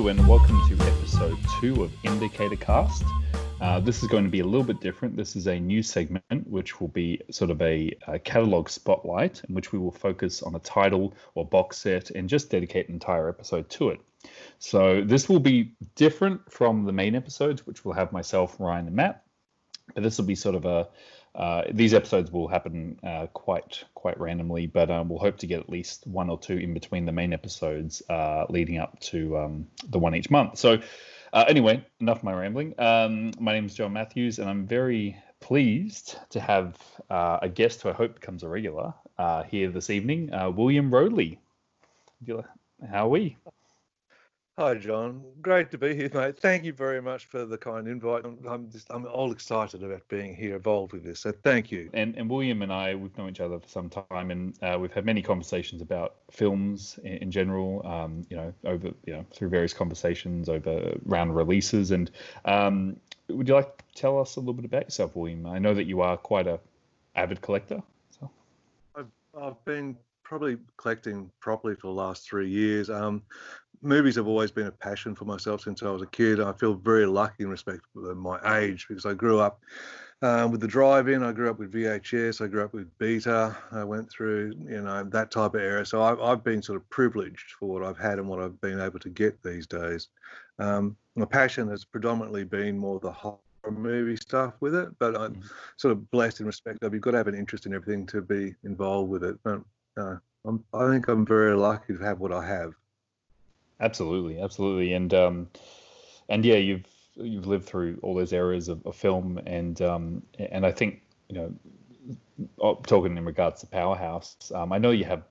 Hello and welcome to episode 2 of Indicator Cast. This is going to be a little bit different. This is a new segment which will be sort of a catalog spotlight in which we will focus on a title or box set and just dedicate an entire episode to it. So this will be different from the main episodes, which will have myself, Ryan and Matt. But this will be sort of these episodes will happen quite randomly, but we'll hope to get at least one or two in between the main episodes leading up to the one each month. So anyway, enough of my rambling. My name is John Matthews, and I'm very pleased to have a guest who I hope becomes a regular here this evening, William Rowley. How are we? Hi, John. Great to be here, mate. Thank you very much for the kind invite. I'm all excited about being here, involved with this, so thank you. And William and I, we've known each other for some time, and we've had many conversations about films in general, through various conversations over round releases. And would you like to tell us a little bit about yourself, William? I know that you are quite an avid collector. So. I've been probably collecting properly for the last 3 years. Movies have always been a passion for myself since I was a kid. I feel very lucky in respect to my age because I grew up with the drive-in. I grew up with VHS. I grew up with Beta. I went through, that type of era. So I've been sort of privileged for what I've had and what I've been able to get these days. My passion has predominantly been more the horror movie stuff with it, but I'm sort of blessed in respect of you've got to have an interest in everything to be involved with it. But I think I'm very lucky to have what I have. Absolutely, and yeah, you've lived through all those areas of film, and I think talking in regards to Powerhouse, I know you have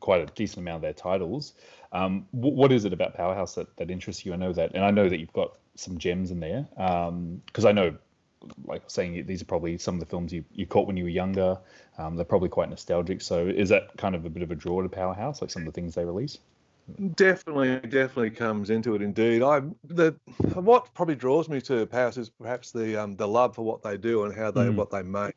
quite a decent amount of their titles. What is it about Powerhouse that interests you? I know that, and I know that you've got some gems in there, because I know, like I was saying, these are probably some of the films you caught when you were younger. They're probably quite nostalgic. So is that kind of a bit of a draw to Powerhouse, like some of the things they release? Definitely comes into it, indeed. What probably draws me to Powerhouse is perhaps the love for what they do and how they what they make.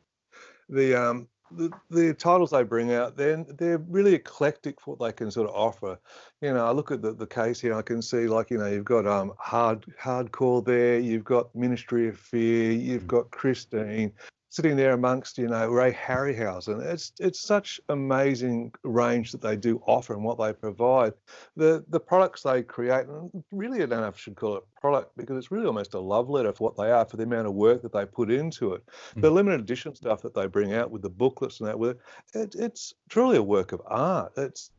The titles they bring out, they're really eclectic for what they can sort of offer. I look at the case here, I can see you've got hardcore there, you've got Ministry of Fear, you've got Christine. Sitting there amongst, Ray Harryhausen. It's such amazing range that they do offer and what they provide. The products they create, and really I don't know if I should call it product because it's really almost a love letter for what they are, for the amount of work that they put into it. The limited edition stuff that they bring out with the booklets and that, with it's truly a work of art. It's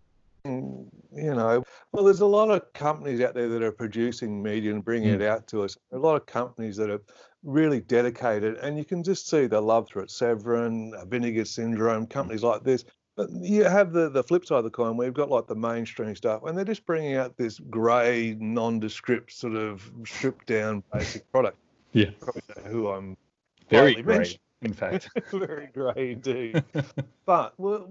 there's a lot of companies out there that are producing media and bringing it out to us. A lot of companies that are really dedicated, and you can just see the love through it. Severin, Vinegar Syndrome, companies like this. But you have the flip side of the coin where you've got like the mainstream stuff, and they're just bringing out this grey, nondescript sort of stripped down basic product. Yeah, probably who I'm very grey, in fact. Very grey indeed. But we're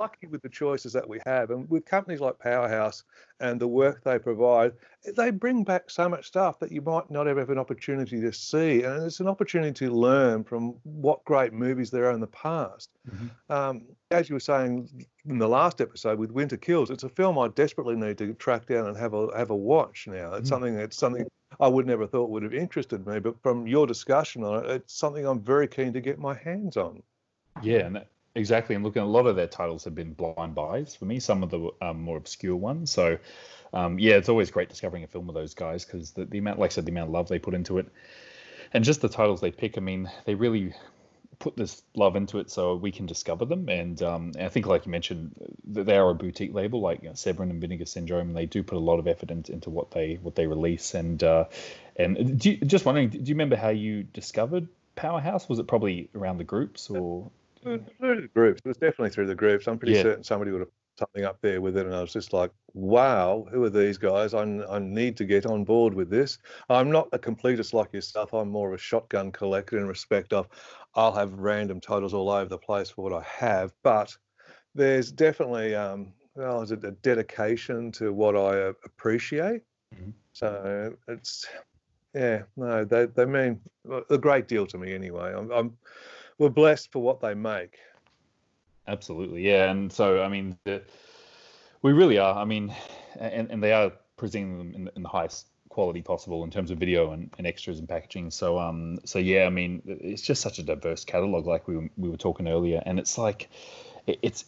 lucky with the choices that we have, and with companies like Powerhouse and the work they provide, they bring back so much stuff that you might not ever have an opportunity to see, and it's an opportunity to learn from what great movies there are in the past. As you were saying in the last episode with Winter Kills, it's a film I desperately need to track down and have a watch now. It's something I would never thought would have interested me, but from your discussion on it, it's something I'm very keen to get my hands on. Yeah, and exactly, and looking, a lot of their titles have been blind buys for me, some of the more obscure ones. So, it's always great discovering a film with those guys because the amount, like I said, the amount of love they put into it, and just the titles they pick. I mean, they really put this love into it so we can discover them. And I think, like you mentioned, they are a boutique label, like Severin and Vinegar Syndrome, and they do put a lot of effort into what they release. And just wondering, do you remember how you discovered Powerhouse? Was it probably around the groups or? Through the groups. It was definitely through the groups. I'm pretty certain somebody would have put something up there with it, and I was just like, wow, who are these guys? I need to get on board with this. I'm not a completist like yourself. I'm more of a shotgun collector in respect of I'll have random titles all over the place for what I have, but there's definitely a dedication to what I appreciate. So it's, they mean a great deal to me anyway. We're blessed for what they make. Absolutely, yeah. And so, I mean, we really are. I mean, and they are presenting them in the highest quality possible in terms of video and extras and packaging. So so yeah, I mean, it's just such a diverse catalog, like we were talking earlier, and it's like it's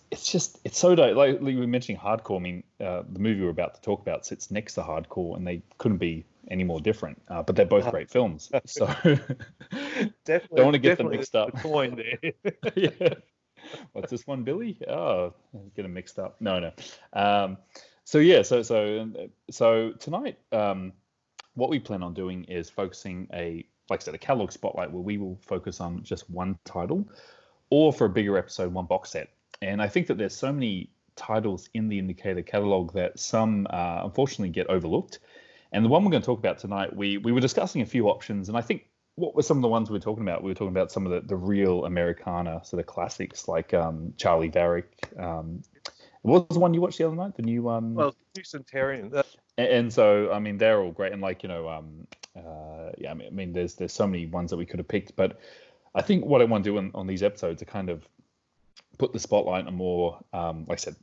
so dope. Like we were mentioning hardcore. I mean, the movie we're about to talk about sits next to hardcore, and they couldn't be any more different. But they're both great films, so definitely don't want to get them mixed up. The coin there. Yeah. What's this one, Billy? Oh, get them mixed up. No. So tonight, what we plan on doing is focusing a catalog spotlight where we will focus on just one title, or for a bigger episode, one box set. And I think that there's so many titles in the Indicator catalog that some unfortunately get overlooked. And the one we're going to talk about tonight, we were discussing a few options, and I think what were some of the ones we were talking about? We were talking about some of the real Americana, so the classics like Charley Varrick. What was the one you watched the other night? The new one? Well, New Centurion. And so, I mean, they're all great. And like, you know, I mean, there's so many ones that we could have picked. But I think what I want to do on these episodes is kind of put the spotlight on more, like I said,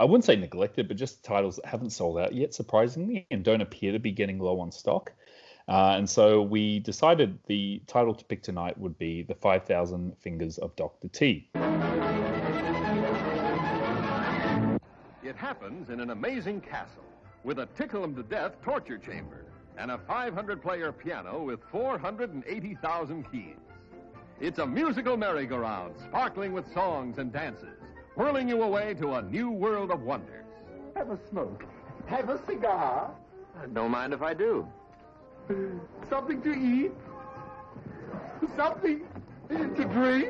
I wouldn't say neglected, but just titles that haven't sold out yet, surprisingly, and don't appear to be getting low on stock. And so we decided the title to pick tonight would be The 5,000 Fingers of Dr. T. It happens in an amazing castle with a tickle-em-to-death torture chamber and a 500-player piano with 480,000 keys. It's a musical merry-go-round sparkling with songs and dances, whirling you away to a new world of wonders. Have a smoke. Have a cigar. I don't mind if I do. Something to eat, something to drink.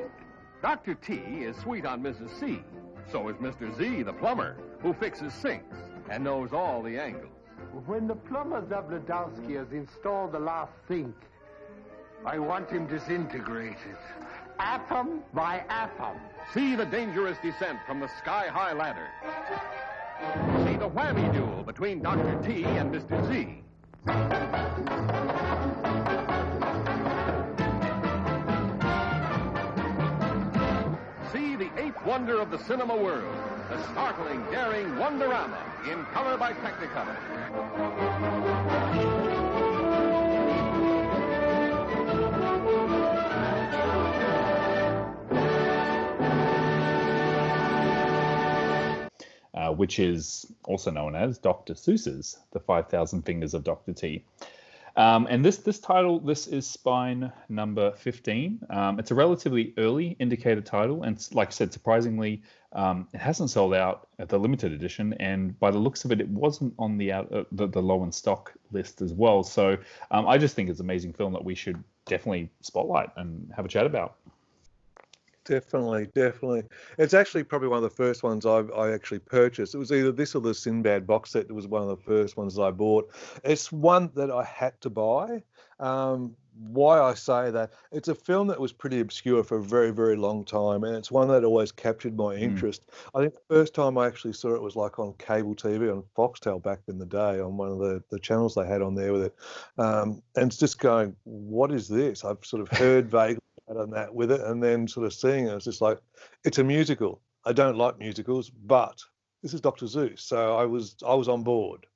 Dr. T is sweet on Mrs. C. So is Mr. Z, the plumber, who fixes sinks and knows all the angles. When the plumber Zabowski has installed the last sink, I want him disintegrated, atom by atom. See the dangerous descent from the sky-high ladder. See the whammy duel between Dr. T and Mr. Z. See the eighth wonder of the cinema world, the startling, daring Wonderama in color by Technicolor. Which is also known as Dr. Seuss's The 5,000 Fingers of Dr. T. And this title is spine number 15. It's a relatively early Indicator title, and like I said, surprisingly, it hasn't sold out at the limited edition, and by the looks of it wasn't on the low in stock list as well. So I just think it's an amazing film that we should definitely spotlight and have a chat about. Definitely. It's actually probably one of the first ones I actually purchased. It was either this or the Sinbad box set. It was one of the first ones that I bought. It's one that I had to buy. Why I say that, it's a film that was pretty obscure for a very, very long time, and it's one that always captured my interest. I think the first time I actually saw it was like on cable TV, on Foxtel back in the day, on one of the channels they had on there with it. And it's just going, what is this? I've sort of heard vaguely. And that with it, and then sort of seeing it, it's just like, it's a musical. I don't like musicals, but this is Dr. Seuss, so I was on board.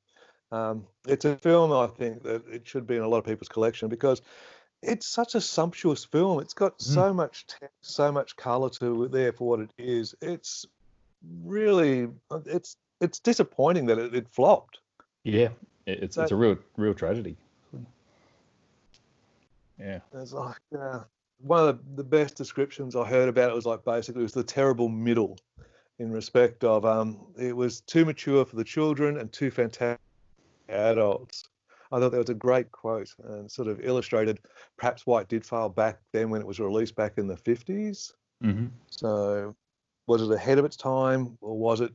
It's a film I think that it should be in a lot of people's collection because it's such a sumptuous film. It's got so much text, so much color to it there for what it is. It's really, it's disappointing that it flopped. Yeah, it's a real tragedy. Yeah, it's like. One of the best descriptions I heard about it was like basically it was the terrible middle in respect of it was too mature for the children and too fantastic adults. I thought that was a great quote and sort of illustrated perhaps why it did fail back then when it was released back in the 50s. Mm-hmm. So was it ahead of its time or was it,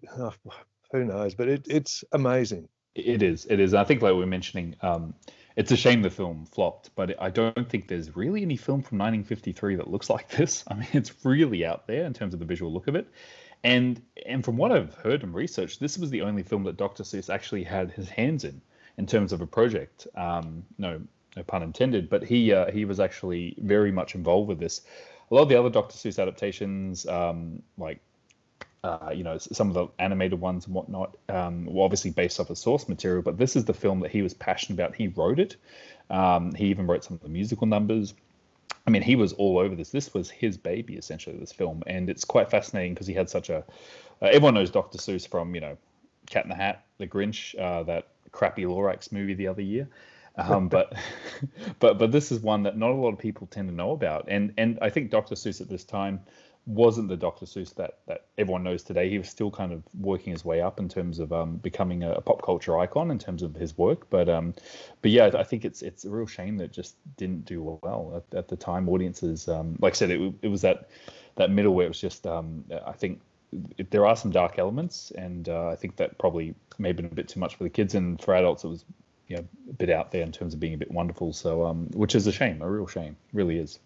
who knows, but it's amazing. It is. I think like we were mentioning, it's a shame the film flopped, but I don't think there's really any film from 1953 that looks like this. I mean, it's really out there in terms of the visual look of it. And from what I've heard and researched, this was the only film that Dr. Seuss actually had his hands in terms of a project. No pun intended, but he was actually very much involved with this. A lot of the other Dr. Seuss adaptations, like some of the animated ones and whatnot, were obviously based off of source material, but this is the film that he was passionate about. He wrote it. He even wrote some of the musical numbers. I mean, he was all over this. This was his baby, essentially, this film. And it's quite fascinating because he had such a... everyone knows Dr. Seuss from, Cat in the Hat, The Grinch, that crappy Lorax movie the other year. But this is one that not a lot of people tend to know about. And I think Dr. Seuss at this time... wasn't the Dr. Seuss that everyone knows today. He was still kind of working his way up in terms of becoming a pop culture icon in terms of his work. But yeah, I think it's a real shame that it just didn't do well at the time. Audiences, like I said, it was that middle where it was just. I think there are some dark elements, and I think that probably may have been a bit too much for the kids, and for adults it was a bit out there in terms of being a bit wonderful. So which is a shame, a real shame, really is.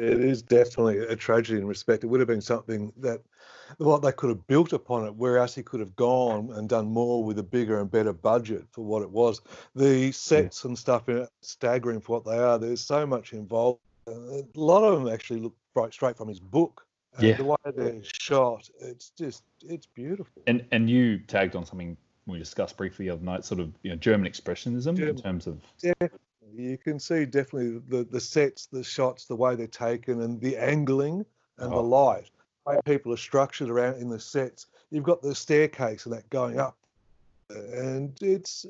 It is definitely a tragedy in respect. It would have been something that they could have built upon it, whereas he could have gone and done more with a bigger and better budget for what it was. The sets and stuff are staggering for what they are. There's so much involved. A lot of them actually look straight from his book. Yeah. The way they're shot, it's beautiful. And you tagged on something we discussed briefly the other night, sort of German expressionism in terms of... Yeah. You can see definitely the sets, the shots, the way they're taken, and the angling and the light. The way people are structured around in the sets. You've got the staircase and that going up, and it's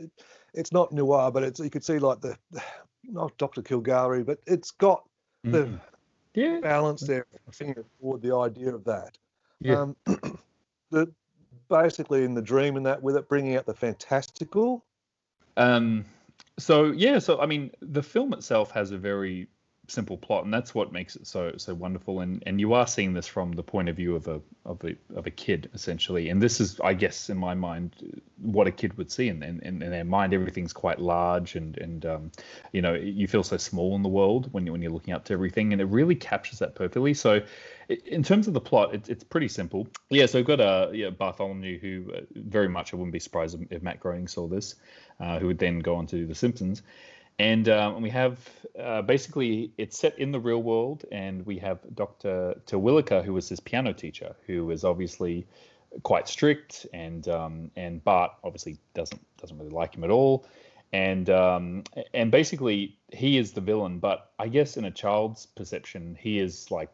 not noir, but you could see like not Dr. Caligari, but it's got the balance there, toward the idea of that. Yeah. Basically in the dream and that with it bringing out the fantastical. So I mean, the film itself has a very simple plot, and that's what makes it so wonderful. And you are seeing this from the point of view of a kid, essentially. And this is, I guess, in my mind, what a kid would see. And in their mind, everything's quite large, and you feel so small in the world when you're looking up to everything. And it really captures that perfectly. So, in terms of the plot, it's pretty simple. Yeah. So we've got Bartholomew, who very much I wouldn't be surprised if Matt Groening saw this. Who would then go on to do The Simpsons. And we have, basically, it's set in the real world, and we have Dr. Terwilliker, who was his piano teacher, who is obviously quite strict, and Bart obviously doesn't really like him at all. And basically, he is the villain, but I guess in a child's perception, he is like,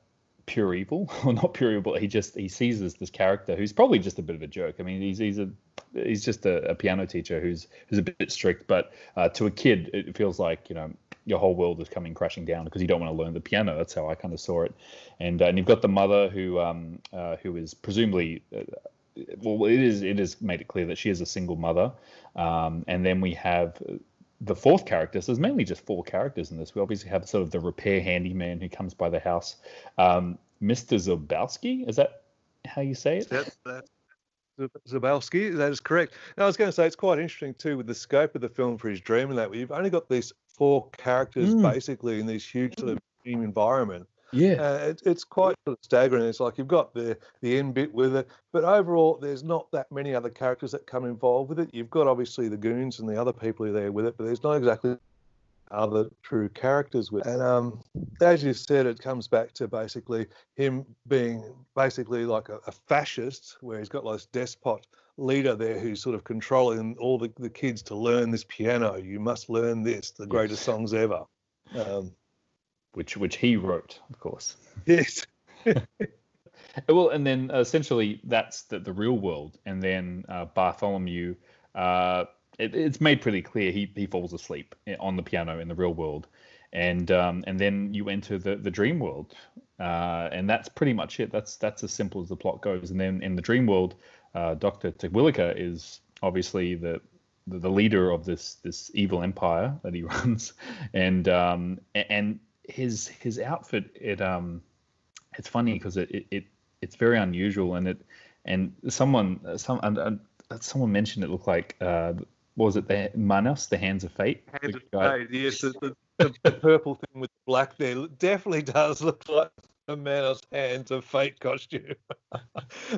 pure evil, or not pure evil, he sees this character who's probably just a bit of a jerk. I mean, he's just a piano teacher who's a bit strict, but to a kid it feels like your whole world is coming crashing down because you don't want to learn the piano. That's how I kind of saw it. And you've got the mother who is presumably it is made it clear that she is a single mother, and then we have the fourth character. So there's mainly just four characters in this. We obviously have sort of the repair handyman who comes by the house. Mr. Zabowski, is that how you say it? Zabowski, that is correct. Now, I was going to say, it's quite interesting too with the scope of the film for his dream and that. You've only got these four characters basically in this huge sort of dream environment. Yeah, it's quite sort of staggering. It's like you've got the end bit with it, but overall there's not that many other characters that come involved with it. You've got obviously the goons and the other people who are there with it, but there's not exactly other true characters with it. And as you said, it comes back to basically him being basically like a fascist, where he's got like this despot leader there who's sort of controlling all the kids to learn this piano. You must learn this, the greatest songs ever. Which he wrote, of course. Yes. Well, and then essentially that's the real world. And then Bartholomew, it's made pretty clear he falls asleep on the piano in the real world. And then you enter the dream world. And that's pretty much it. That's as simple as the plot goes. And then in the dream world, Dr. Terwilliker is obviously the leader of this evil empire that he runs. And his outfit, it's funny because it's very unusual, and someone mentioned it looked like what was it, the Manos, the Hands of Fate? Hands of Fate, yes, the purple thing with black there definitely does look like the Manos Hands of Fate costume.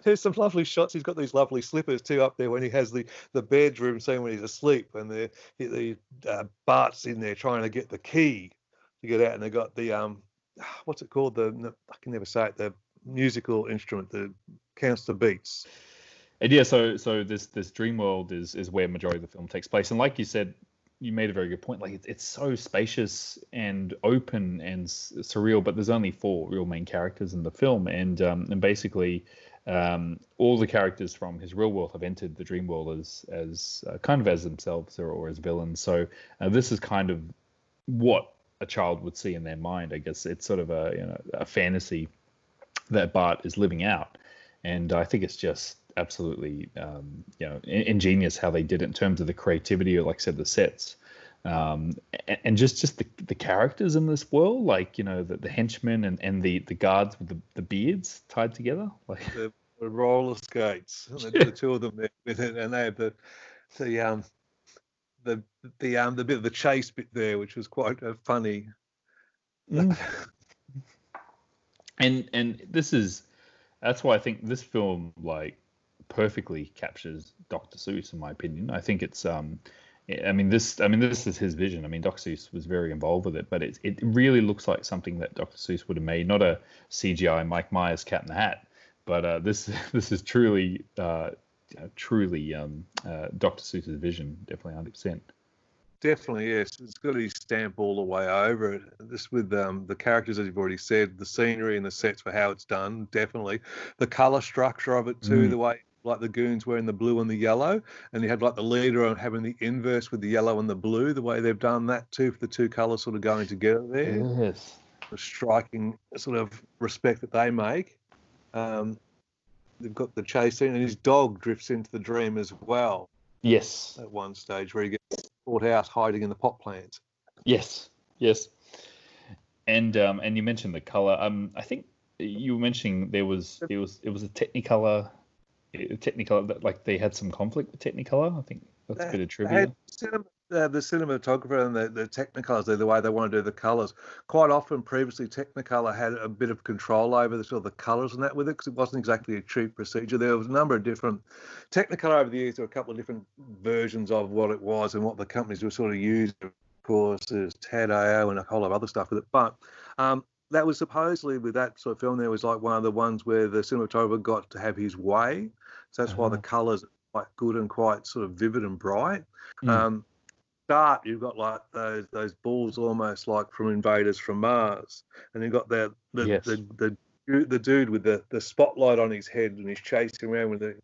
There's some lovely shots. He's got these lovely slippers too up there when he has the bedroom scene when he's asleep, and the Bart's in there trying to get the key. Get out, and they got the what's it called? The I can never say it. The musical instrument, the counts the beats. And yeah, so this dream world is where majority of the film takes place. And like you said, you made a very good point. Like it's so spacious and open and surreal, but there's only four real main characters in the film, and basically all the characters from his real world have entered the dream world as kind of as themselves or as villains. So this is kind of what a child would see in their mind. I guess it's sort of a fantasy that Bart is living out, and I think it's just absolutely ingenious how they did it in terms of the creativity, or like I said, the sets, and just the characters in this world, like, you know, the henchmen and the guards with the beards tied together, like the roller skates, and the two of them there with it, and they had the bit of the chase bit there, which was quite funny. Mm. and that's why I think this film like perfectly captures Dr. Seuss, in my opinion. I think it's this is his vision. I mean, Dr. Seuss was very involved with it, but it really looks like something that Dr. Seuss would have made, not a CGI Mike Myers Cat in the Hat, but this is truly Dr. Seuss's vision, definitely 100%. Definitely, yes. It's got his stamp all the way over it. This with the characters, as you've already said, the scenery and the sets for how it's done, definitely. The colour structure of it too, the way like the goons wearing the blue and the yellow, and you have like the leader on having the inverse with the yellow and the blue, the way they've done that too, for the two colours sort of going together there. Yes. The striking sort of respect that they make. They've got the chase scene, and his dog drifts into the dream as well. Yes. At one stage where he gets caught out hiding in the pot plants. Yes. And you mentioned the colour. I think you were mentioning it was a Technicolor, like they had some conflict with Technicolor. I think that's a bit of trivia. The cinematographer and the Technicolors, the way they want to do the colours. Quite often, previously, Technicolor had a bit of control over the sort of the colours and that with it, because it wasn't exactly a cheap procedure. There was a number of different Technicolor over the years. There were a couple of different versions of what it was and what the companies were sort of using. Of course, there's Tadeo and a whole lot of other stuff with it. But that was supposedly with that sort of film. There was like one of the ones where the cinematographer got to have his way. So that's why the colours are quite good and quite sort of vivid and bright. Mm. Start, you've got like those balls almost like from Invaders from Mars, and you've got the dude with the spotlight on his head, and he's chasing around with the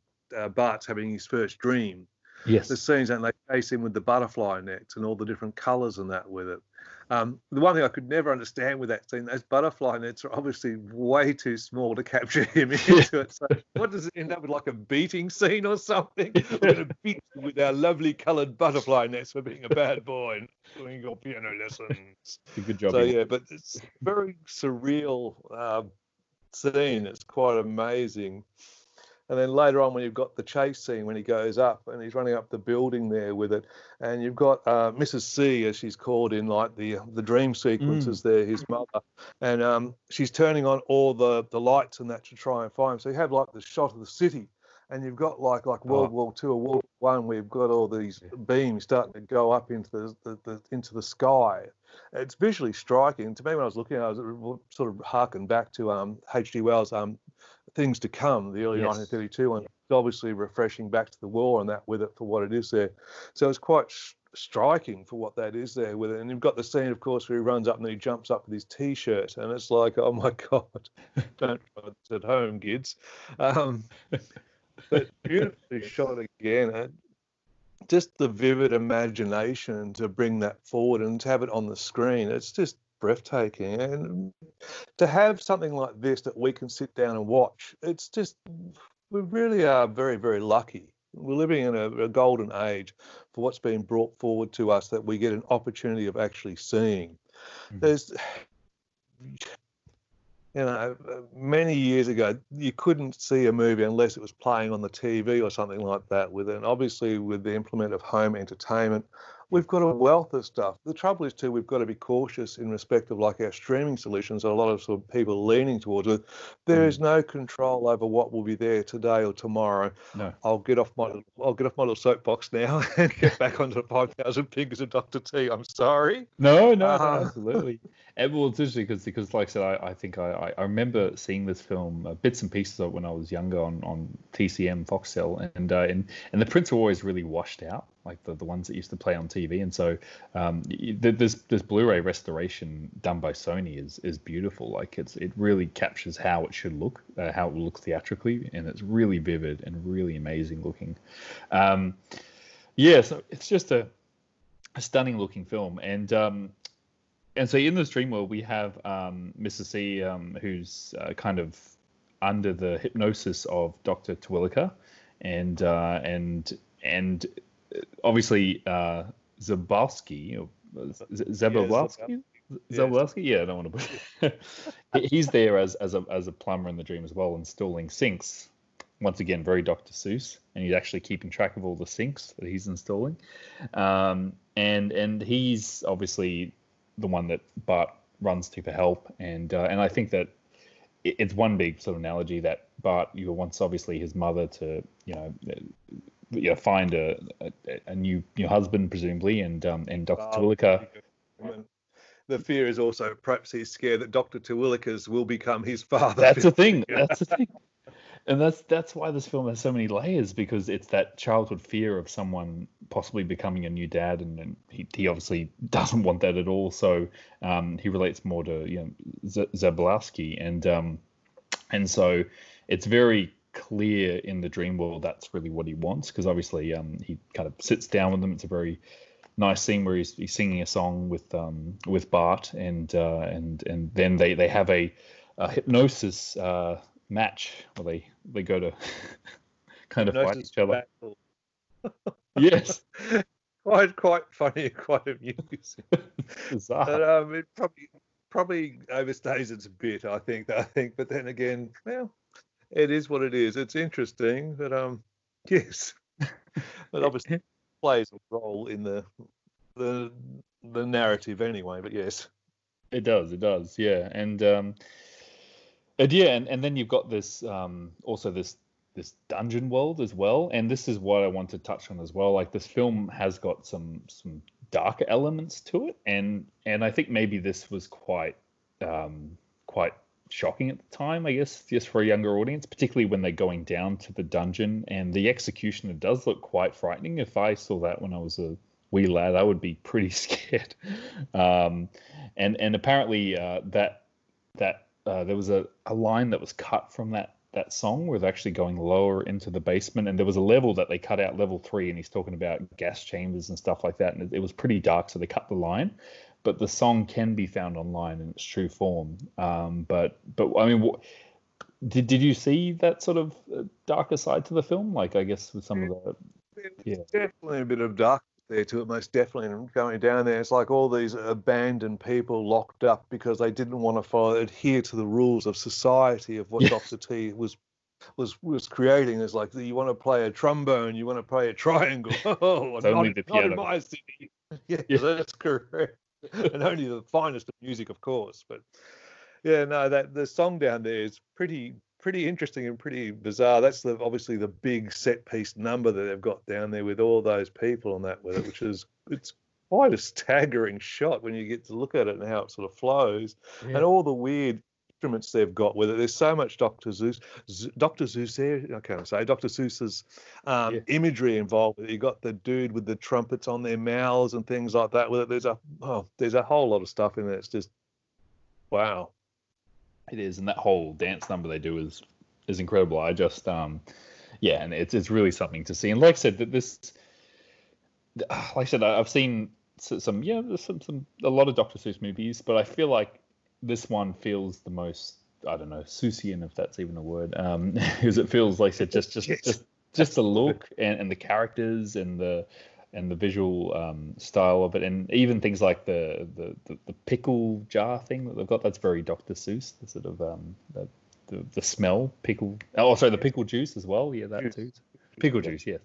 Bart's having his first dream. Yes, the scenes, and they chase him with the butterfly nets and all the different colours and that with it. The one thing I could never understand with that scene, those butterfly nets are obviously way too small to capture him into it. So what does it end up with, like a beating scene or something? We're going to beat you with our lovely coloured butterfly nets for being a bad boy and doing your piano lessons. Good job. So, yeah, but it's a very surreal scene. It's quite amazing. And then later on, when you've got the chase scene, when he goes up and he's running up the building there with it, and you've got Mrs. C, as she's called in like the dream sequences there, his mother, and she's turning on all the lights and that to try and find him. So you have like the shot of the city, and you've got like World War II or World War I, where you've got all these beams starting to go up into into the sky. It's visually striking. To me, when I was looking at it, I was sort of harkened back to H.G. Wells' Things to Come, the early 1932 one. It's obviously refreshing back to the war and that with it for what it is there. So it's quite striking for what that is there with it. And you've got the scene, of course, where he runs up and he jumps up with his T-shirt, and it's like, oh, my God, don't try this at home, kids. But beautifully shot again. Just the vivid imagination to bring that forward and to have it on the screen. It's just breathtaking, and to have something like this that we can sit down and watch, it's just, we really are very, very lucky. We're living in a golden age for what's being brought forward to us, that we get an opportunity of actually seeing. There's, you know, many years ago, you couldn't see a movie unless it was playing on the TV or something like that with it. And obviously with the implement of home entertainment, We've got a wealth of stuff. The trouble is, too, we've got to be cautious in respect of like our streaming solutions, and a lot of, sort of people leaning towards it. There is no control over what will be there today or tomorrow. No. I'll get off my little soapbox now and get back onto the 5,000 Fingers of Dr. T. I'm sorry. No, absolutely. Well, it's interesting because like I said, I think I remember seeing this film, bits and pieces of it when I was younger on TCM, Foxtel, and the prints were always really washed out, like the ones that used to play on TV. And so this Blu-ray restoration done by Sony is beautiful. Like it really captures how it should look, how it looks theatrically, and it's really vivid and really amazing looking. So it's just a stunning looking film. And so in this dream world, we have Mrs. C, who's kind of under the hypnosis of Dr. Terwilliker, and obviously Zabowski. Yeah, I don't want to put it. He's there as a plumber in the dream as well, installing sinks. Once again, very Dr. Seuss, and he's actually keeping track of all the sinks that he's installing. And he's obviously the one that Bart runs to for help, and I think that it's one big sort of analogy that Bart, you were once obviously his mother to, find a new husband, presumably, and Dr. Terwilliker. The fear is also perhaps he's scared that Dr. Terwilliker's will become his father. That's the thing. And that's why this film has so many layers, because it's that childhood fear of someone possibly becoming a new dad, and he obviously doesn't want that at all. So he relates more to Zabowski, and so it's very clear in the dream world that's really what he wants, because obviously he kind of sits down with them. It's a very nice scene where he's singing a song with Bart, and then they have a hypnosis match where they go to kind of hypnosis fight each other. Yes. Quite funny and quite amusing. Bizarre. But it probably overstays its bit, I think. But then again, well, it is what it is. It's interesting, but yes. But obviously it plays a role in the narrative anyway, but yes. It does, yeah. And then you've got this also this dungeon world as well, and this is what I want to touch on as well. Like, this film has got some darker elements to it, and I think maybe this was quite shocking at the time, I guess, just for a younger audience, particularly when they're going down to the dungeon, and the executioner does look quite frightening. If I saw that when I was a wee lad, I would be pretty scared. And apparently that there was a line that was cut from that song where they're actually going lower into the basement, and there was a level that they cut out, level 3, and he's talking about gas chambers and stuff like that, and it was pretty dark, so they cut the line. But the song can be found online in its true form. But I mean, did you see that sort of darker side to the film? Like, I guess with some of the... Yeah. Definitely a bit of dark there to it, most definitely. And going down there, it's like all these abandoned people locked up because they didn't want to adhere to the rules of society, of what Dr. T was creating. It's like, you want to play a trombone, you want to play a triangle. Oh, not in my city. Yeah, that's correct. And only the finest of music, of course. But yeah, no, that the song down there is pretty interesting and pretty bizarre. That's obviously the big set piece number that they've got down there with all those people on that with it, which is it's quite a staggering shot when you get to look at it and how it sort of flows, yeah. And all the weird instruments they've got with it. There's so much Dr. Seuss's imagery involved. You got the dude with the trumpets on their mouths and things like that with it. There's a whole lot of stuff in there. It's just wow. It is, and that whole dance number they do is incredible. I just and it's really something to see. And like I said, I've seen some a lot of Dr. Seuss movies, but I feel like this one feels the most, I don't know, Seussian, if that's even a word, because it feels like it just the look and the characters and the visual style of it, and even things like the pickle jar thing that they've got. That's very Dr. Seuss. The sort of the smell pickle. Oh, sorry, the pickle juice as well. Yeah, that too. Pickle juice, yes.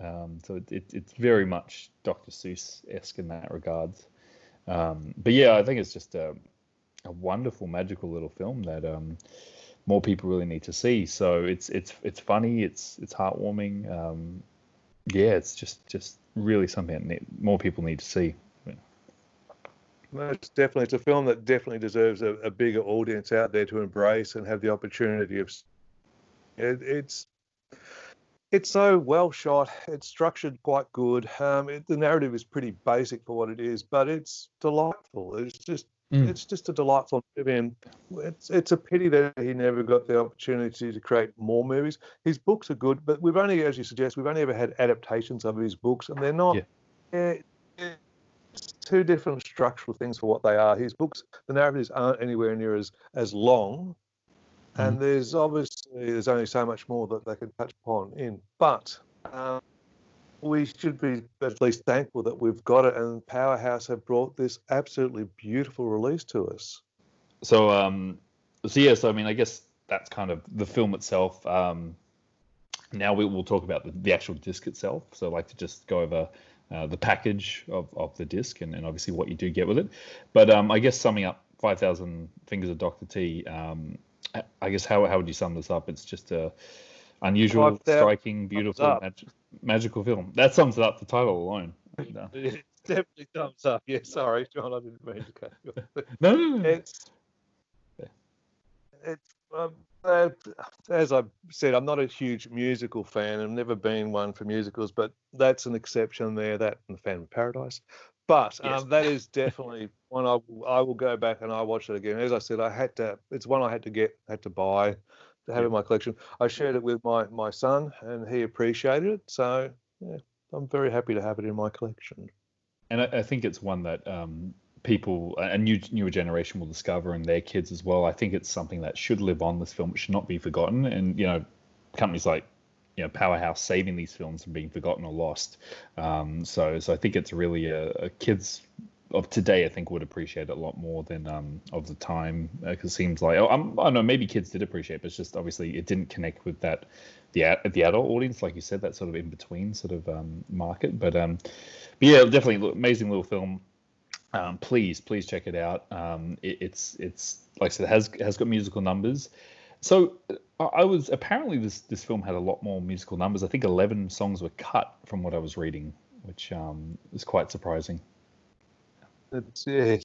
So it's very much Dr. Seuss-esque in that regards. But yeah, I think it's just a wonderful, magical little film that more people really need to see. So it's funny, it's heartwarming. Yeah, it's just really something that more people need to see. Most definitely. It's a film that definitely deserves a bigger audience out there to embrace and have the opportunity of. It's so well shot. It's structured quite good. The narrative is pretty basic for what it is, but it's delightful. It's just a delightful movie, and it's a pity that he never got the opportunity to create more movies. His books are good, but we've only, as you suggest, we've only ever had adaptations of his books, and they're not. Yeah. It's two different structural things for what they are. His books, the narratives aren't anywhere near as long. And there's only so much more that they can touch upon in. But we should be at least thankful that we've got it, and Powerhouse have brought this absolutely beautiful release to us. So I mean, I guess that's kind of the film itself. Now we will talk about the actual disc itself. So I'd like to just go over the package of the disc and obviously what you do get with it. But I guess summing up 5,000 Fingers of Dr. T, I guess how would you sum this up? It's just a unusual, striking, beautiful, magical film. That sums it up, the title alone. No. It definitely sums up. Yeah, sorry, John, I didn't mean to cut you off. No. As I said, I'm not a huge musical fan. I've never been one for musicals, but that's an exception there, that and The Phantom of Paradise. But yes. That is definitely one I will go back and I watch it again. As I said, it's one I had to buy to have in my collection. I shared it with my son and he appreciated it. So yeah, I'm very happy to have it in my collection. And I think it's one that people, a newer generation will discover, and their kids as well. I think it's something that should live on. This film, it should not be forgotten. And, you know, companies like, you know, Powerhouse saving these films from being forgotten or lost. So I think it's really a kids of today, I think, would appreciate it a lot more than of the time, because it seems like I don't know, maybe kids did appreciate, but it's just obviously it didn't connect with that the adult audience, like you said, that sort of in between sort of market. But yeah, definitely amazing little film. Please check it out. It's like I said, has got musical numbers. So I was apparently this film had a lot more musical numbers. I think 11 songs were cut from what I was reading, which is quite surprising. It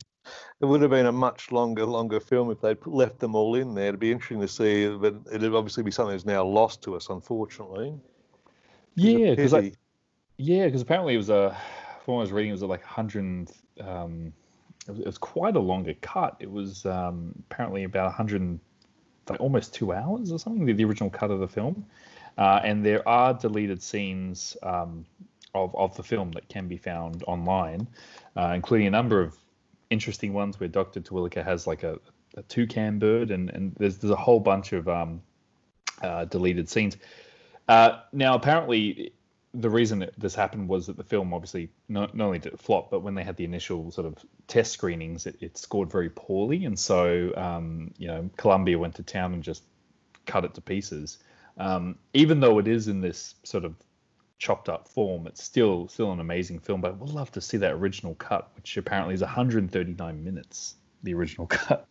would have been a much longer film if they'd left them all in there. It'd be interesting to see, but it'd obviously be something that's now lost to us, unfortunately. Because apparently it was from what I was reading, it was like 100. It was quite a longer cut. It was apparently about 100. Like almost 2 hours or something, the original cut of the film. And there are deleted scenes of the film that can be found online, including a number of interesting ones where Dr. Terwilliker has like a toucan bird, and there's a whole bunch of deleted scenes. Now, apparently, the reason that this happened was that the film obviously not only did it flop, but when they had the initial sort of test screenings, it scored very poorly. And so, you know, Columbia went to town and just cut it to pieces. Even though it is in this sort of chopped up form, it's still an amazing film, but we'll love to see that original cut, which apparently is 139 minutes, the original cut.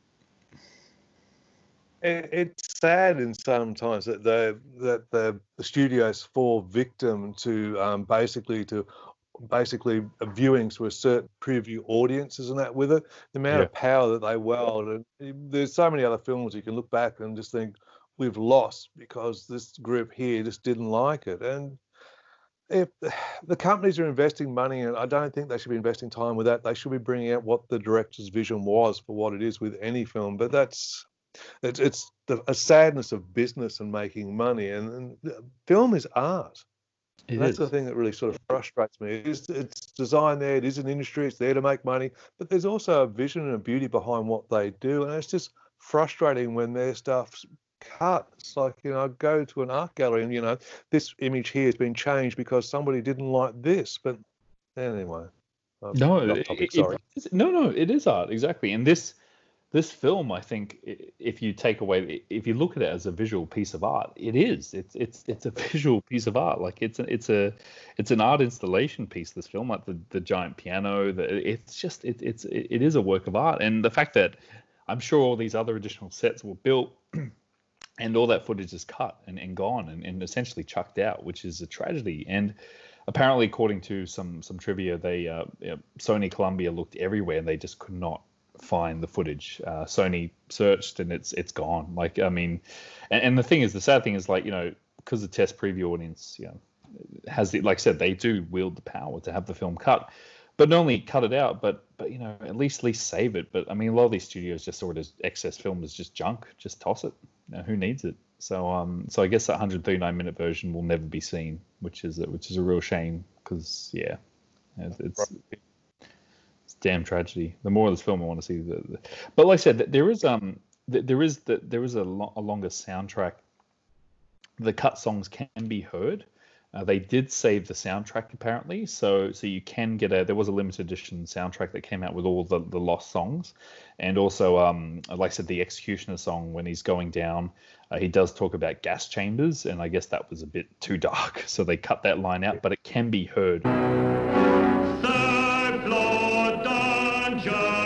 It's sad in sometimes that the studios fall victim to basically viewings to a certain preview audiences and that with it. The amount of power that they wield, and there's so many other films you can look back and just think we've lost because this group here just didn't like it. And if the companies are investing money, and I don't think they should be investing time with that, they should be bringing out what the director's vision was for what it is with any film. But that's It's a sadness of business and making money, and film is art. That's the thing that really sort of frustrates me. It's designed there. It is an industry. It's there to make money, but there's also a vision and a beauty behind what they do, and it's just frustrating when their stuff's cut. It's like, you know, go to an art gallery and, you know, this image here has been changed because somebody didn't like this. But anyway, no, it is art, exactly. And this. this film, I think, if you look at it as a visual piece of art, it is. It's a visual piece of art. Like it's an art installation piece. This film, like the giant piano, it is a work of art. And the fact that I'm sure all these other additional sets were built, and all that footage is cut and gone and essentially chucked out, which is a tragedy. And apparently, according to some trivia, they Sony Columbia looked everywhere and they just could not find the footage. Sony searched and it's gone. Like, I mean, and the sad thing is, like, you know, because the test preview audience, you know, like I said, they do wield the power to have the film cut, but not only cut it out, but you know, at least save it. But I mean, a lot of these studios just saw it as excess film, as just junk, just toss it. You know, who needs it? So so I guess that 139-minute version will never be seen, which is a real shame, because yeah, it's damn tragedy. The more of this film I want to see, but like I said, there is a longer soundtrack. The cut songs can be heard. They did save the soundtrack apparently, so you can get there was a limited edition soundtrack that came out with all the lost songs, and also like I said, the Executioner song, when he's going down, he does talk about gas chambers, and I guess that was a bit too dark, so they cut that line out, but it can be heard. Third floor dungeon.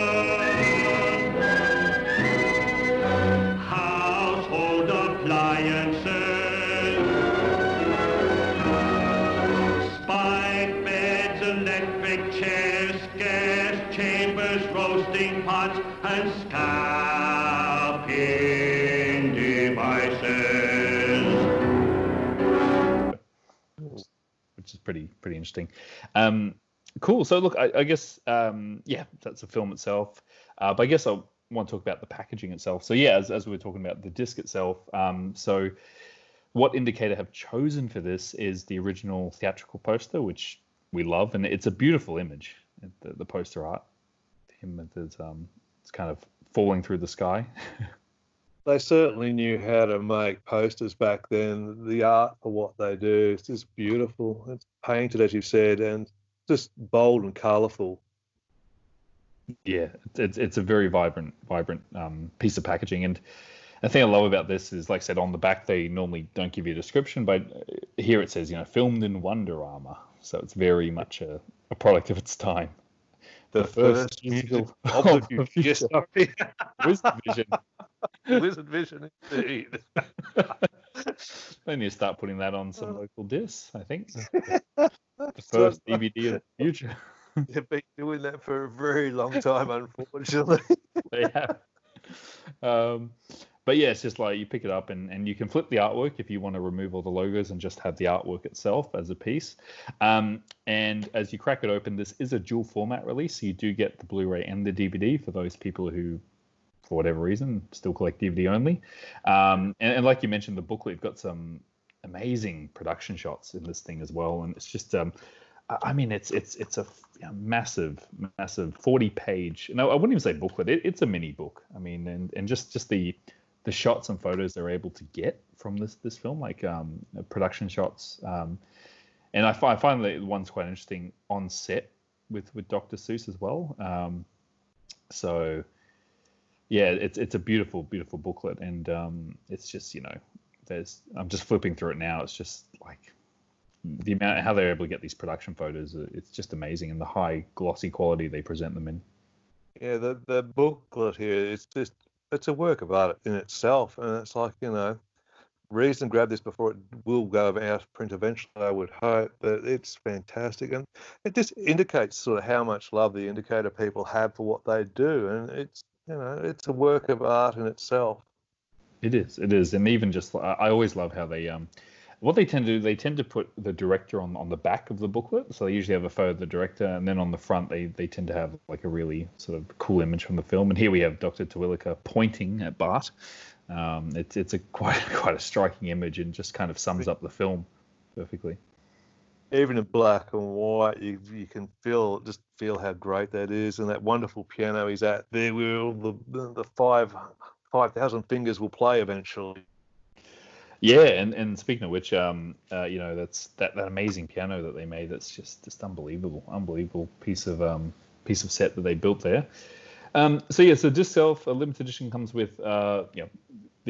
And scalping devices, which is pretty interesting. Cool. So look, I guess yeah, that's the film itself. But I guess I want to talk about the packaging itself. So yeah, as we were talking about the disc itself. So what Indicator have chosen for this is the original theatrical poster, which we love, and it's a beautiful image. The poster art. Him it's kind of falling through the sky. They certainly knew how to make posters back then. The art for what they do is just beautiful. It's painted, as you've said, and just bold and colourful. Yeah, it's a very vibrant piece of packaging. And the thing I love about this is, like I said, on the back they normally don't give you a description, but here it says, you know, filmed in Wonderama, so it's very much a product of its time. The first musical of the future. Wizard Vision, indeed. They need to start putting that on some local discs, I think. The first DVD of the future. They've been doing that for a very long time, unfortunately. They have. But yeah, it's just like you pick it up and you can flip the artwork if you want to remove all the logos and just have the artwork itself as a piece. And as you crack it open, this is a dual format release. So you do get the Blu-ray and the DVD for those people who, for whatever reason, still collect DVD only. And like you mentioned, the booklet, you've got some amazing production shots in this thing as well. And it's just... I mean, it's a massive 40-page. No, I wouldn't even say booklet. It's a mini book. I mean, and just the shots and photos they're able to get from this film, like production shots. And I find that one's quite interesting on set with Dr. Seuss as well. So yeah, it's a beautiful booklet, and it's just, you know, I'm just flipping through it now. It's just like. The amount how they're able to get these production photos, it's just amazing, and the high glossy quality they present them in. Yeah, the booklet here is just a work of art in itself, and it's like, you know, reason grab this before it will go out of print eventually, I would hope, but it's fantastic, and it just indicates sort of how much love the Indicator people have for what they do, and it's, you know, it's a work of art in itself. It is, and even just I always love how they what they tend to do, they tend to put the director on the back of the booklet. So they usually have a photo of the director, and then on the front, they tend to have like a really sort of cool image from the film. And here we have Dr. Terwilliker pointing at Bart. It's a quite a striking image, and just kind of sums up the film perfectly. Even in black and white, you can feel how great that is, and that wonderful piano is at there. Will the 5,000 fingers will play eventually. Yeah, and speaking of which, you know, that's that amazing piano that they made. That's just unbelievable piece of set that they built there. So disc self, a limited edition, comes with the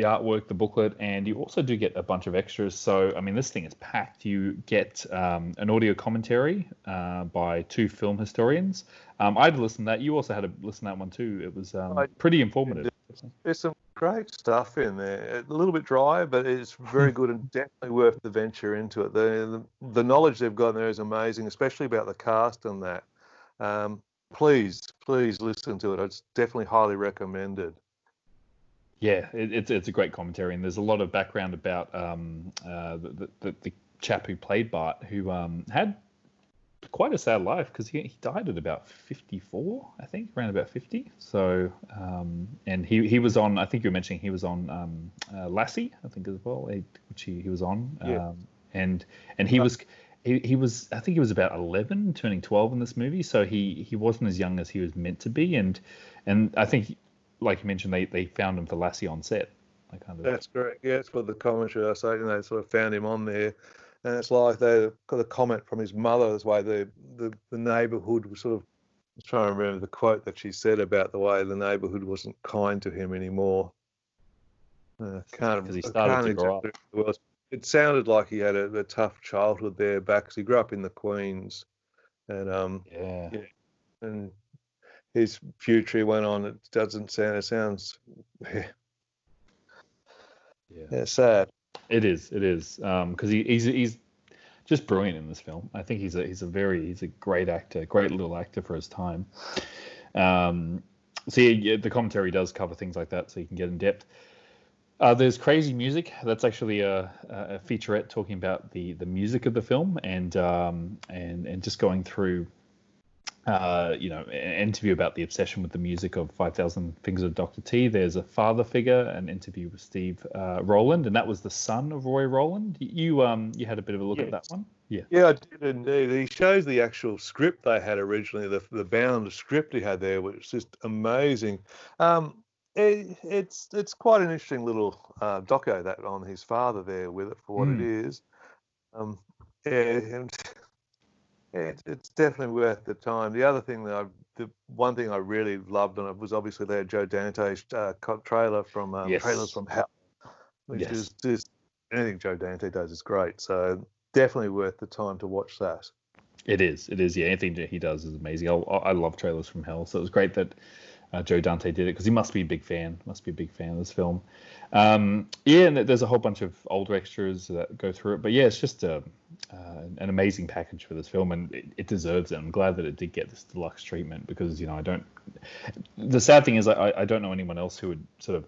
artwork, the booklet, and you also do get a bunch of extras. So, I mean, this thing is packed. You get an audio commentary by two film historians. I had to listen to that. You also had to listen to that one too. It was pretty informative. There's some great stuff in there. A little bit dry, but it's very good and definitely worth the venture into it. The knowledge they've got in there is amazing, especially about the cast and that. Please listen to it. It's definitely highly recommended. Yeah, it's a great commentary, and there's a lot of background about the chap who played Bart, who had quite a sad life because he died at about 54, I think, around about 50. So, and he was on, I think you were mentioning he was on Lassie, I think as well, which he was on, yeah. And he was. He was, I think he was about 11, turning 12 in this movie, so he wasn't as young as he was meant to be, and I think, like you mentioned, they found him for Lassie on set. That's correct. Yeah, that's what the commentary I say, and they sort of found him on there, and it's like they got a comment from his mother. This way, the neighbourhood was sort of, I'm trying to remember the quote that she said about the way the neighbourhood wasn't kind to him anymore. Because he started to grow up. It sounded like he had a tough childhood there back because he grew up in the Queens, and and his future went on. It doesn't sound. It sounds, sad. It is. It is. Because he's just brilliant in this film. I think he's a great actor, great little actor for his time. So the commentary does cover things like that, so you can get in depth. There's crazy music. That's actually a featurette talking about the music of the film and just going through, an interview about the obsession with the music of 5,000 Fingers of Dr. T. There's a father figure, an interview with Steve Rowland, and that was the son of Roy Rowland. You had a bit of a look at that one. Yeah, I did indeed. He shows the actual script they had originally, the bound script he had there, which is just amazing. It's quite an interesting little doco that on his father there with it for what it is. It's definitely worth the time. The other thing the one thing I really loved on it was obviously they had Joe Dante's trailer from Trailers from Hell, which is just anything Joe Dante does is great. So definitely worth the time to watch that. It is. Yeah, anything that he does is amazing. I love Trailers from Hell, so it was great that. Joe Dante did it because he must be a big fan of this film. And there's a whole bunch of older extras that go through it. But yeah, it's just an amazing package for this film, and it deserves it. I'm glad that it did get this deluxe treatment because, the sad thing is I don't know anyone else who would sort of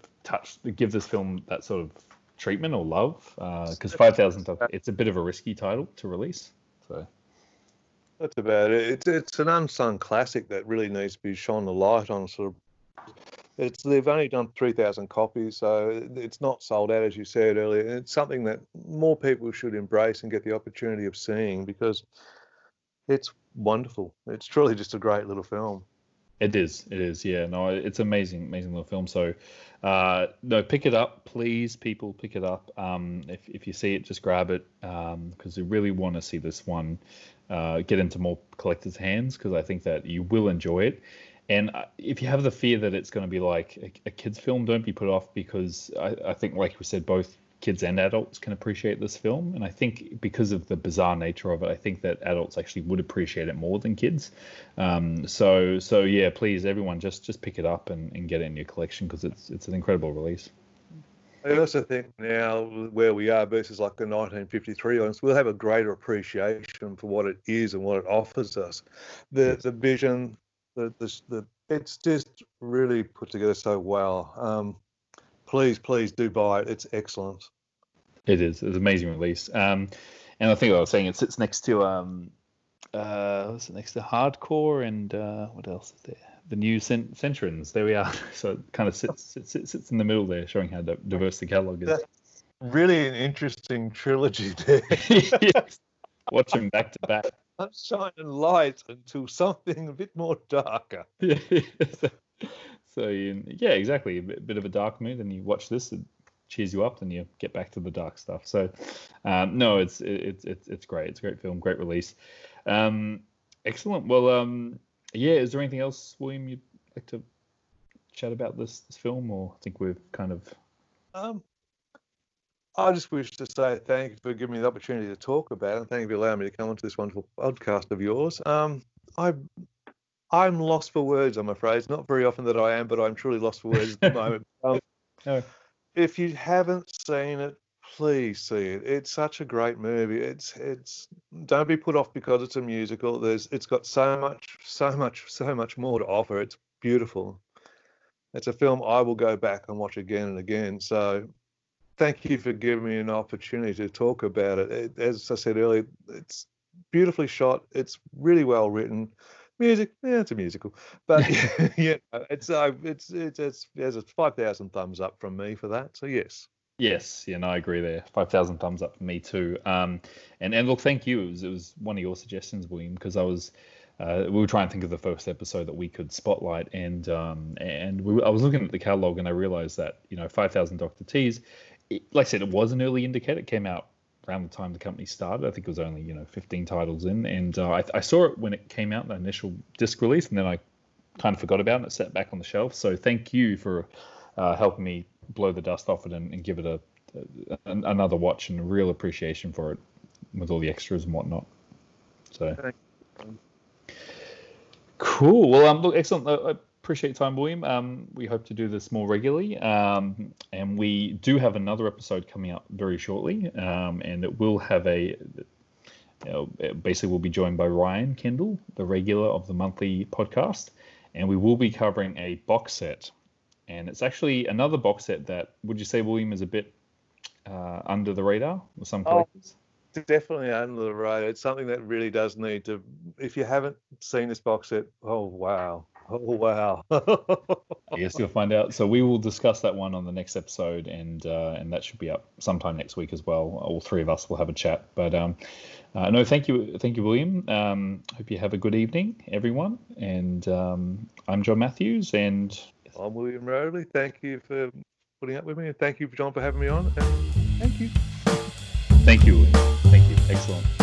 give this film that sort of treatment or love because 5,000, it's a bit of a risky title to release. So. That's about it. It's an unsung classic that really needs to be shone the light on. Sort of, they've only done 3,000 copies, so it's not sold out, as you said earlier. It's something that more people should embrace and get the opportunity of seeing because it's wonderful. It's truly just a great little film. It is. Yeah, no, it's amazing little film. So, pick it up, please, people, pick it up. If you see it, just grab it because you really want to see this one get into more collectors' hands because I think that you will enjoy it. And if you have the fear that it's going to be like a kid's film, don't be put off because I think, like we said, both kids and adults can appreciate this film. And I think because of the bizarre nature of it, I think that adults actually would appreciate it more than kids. So yeah, please, everyone, just pick it up and get it in your collection because it's an incredible release. I also think now where we are versus like the 1953 audience, we'll have a greater appreciation for what it is and what it offers us. The vision, the it's just really put together so well. Please do buy it. It's excellent. It is. It's an amazing release. And I think I was saying it sits next to Hardcore and what else is there? The New Centurions. There we are. So it kind of sits in the middle there, showing how diverse the catalogue is. That's really an interesting trilogy there. Yes. Watch them back to back. Sunshine and light until something a bit more darker. Yeah. So, exactly. A bit of a dark mood, and you watch this, it cheers you up, and you get back to the dark stuff. So, no, it's great. It's a great film, great release. Excellent. Well, is there anything else, William, you'd like to chat about this film, or I think we've kind of... I just wish to say thank you for giving me the opportunity to talk about it, and thank you for allowing me to come onto this wonderful podcast of yours. I'm lost for words, I'm afraid. It's not very often that I am, but I'm truly lost for words at the moment. No. If you haven't seen it, please see it. It's such a great movie. It's don't be put off because it's a musical. It's got so much more to offer. It's beautiful. It's a film I will go back and watch again and again. So thank you for giving me an opportunity to talk about it. As I said earlier, it's beautifully shot. It's really well written. Music, yeah, it's a musical, but yeah, there's a 5,000 thumbs up from me for that. So yes, yeah, no, I agree there. 5,000 thumbs up for me too. And look, thank you. It was one of your suggestions, William, because I was we were trying to think of the first episode that we could spotlight, and I was looking at the catalogue and I realised that 5,000 Dr. T's, like I said, it was an early indicator. It came out around the time the company started. I think it was only 15 titles in, and I saw it when it came out, the initial disc release, and then I kind of forgot about it. It sat back on the shelf. So thank you for helping me blow the dust off it and give it another watch and a real appreciation for it with all the extras and whatnot. So cool. Well, look, excellent. Appreciate your time, William. We hope to do this more regularly, and we do have another episode coming up very shortly, and it will have basically we'll be joined by Ryan Kendall, the regular of the monthly podcast, and we will be covering a box set, and it's actually another box set that, would you say, William, is a bit under the radar with some collectors? Definitely under the radar. It's something that really does need to, if you haven't seen this box set, oh wow I guess you'll find out. So we will discuss that one on the next episode, and that should be up sometime next week as well. All three of us will have a chat, but no, thank you, William. Hope you have a good evening, everyone, and I'm John Matthews, and I'm William Rowley. Thank you for putting up with me, and thank you, John, for having me on, and thank you, William. Thank you. Excellent.